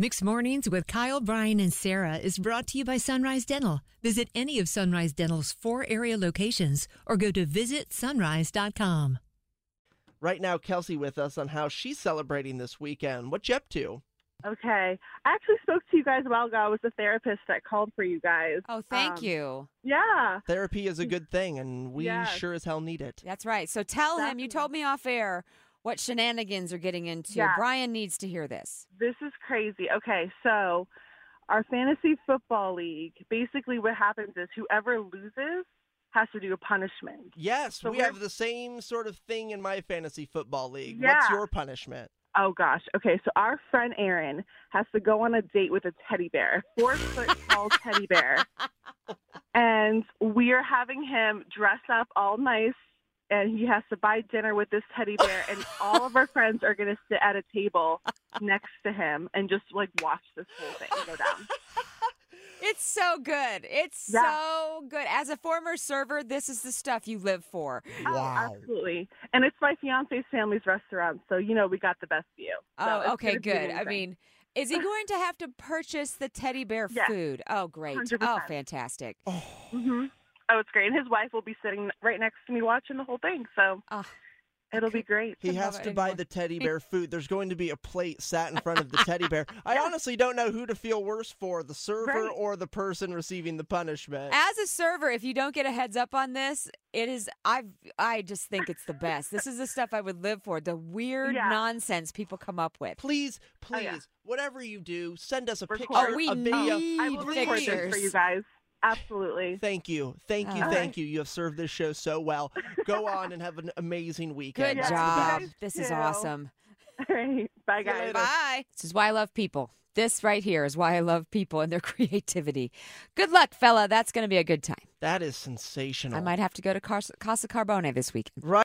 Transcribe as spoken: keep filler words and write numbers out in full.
Mixed Mornings with Kyle, Brian, and Sarah is brought to you by Sunrise Dental. Visit any of Sunrise Dental's four area locations or go to visit sunrise dot com. Right now, Kelsey with us on how she's celebrating this weekend. What you up to? Okay. I actually spoke to you guys a while ago. I was the therapist that called for you guys. Oh, thank um, you. Yeah. Therapy is a good thing, and we yes. sure as hell need it. That's right. So tell That's him, you told me off air, what shenanigans are getting into. Yeah. Brian needs to hear this. This is crazy. Okay, so our fantasy football league, basically what happens is whoever loses has to do a punishment. Yes, so we have the same sort of thing in my fantasy football league. Yeah. What's your punishment? Oh, gosh. Okay, so our friend Aaron has to go on a date with a teddy bear, four-foot-tall teddy bear. And we are having him dress up all nice, and he has to buy dinner with this teddy bear, and all of our friends are going to sit at a table next to him and just, like, watch this whole thing go down. It's so good. It's yeah. so good. As a former server, this is the stuff you live for. Wow. Oh, absolutely. And it's my fiance's family's restaurant, so, you know, we got the best view. So oh, okay, good. I mean, is he going to have to purchase the teddy bear yes. food? Oh, great. one hundred percent. Oh, fantastic. Oh. Mm-hmm. Oh, it's great. And his wife will be sitting right next to me watching the whole thing. So oh, it'll be great. He has to buy the teddy bear food. There's going to be a plate sat in front of the teddy bear. I yeah. honestly don't know who to feel worse for, the server right. or the person receiving the punishment. As a server, if you don't get a heads up on this, it is, I I just think it's the best. This is the stuff I would live for, the weird yeah. nonsense people come up with. Please, please, oh, yeah. whatever you do, send us a record. picture, oh, we a video. Need I will record this for you guys. Absolutely. Thank you. Thank you. Uh, thank you. You have served this show so well. Go on and have an amazing weekend. Good That's job. This too. is awesome. All right. Bye, guys. Bye. This is why I love people. This right here is why I love people and their creativity. Good luck, fella. That's going to be a good time. That is sensational. I might have to go to Casa Carbone this weekend. Right.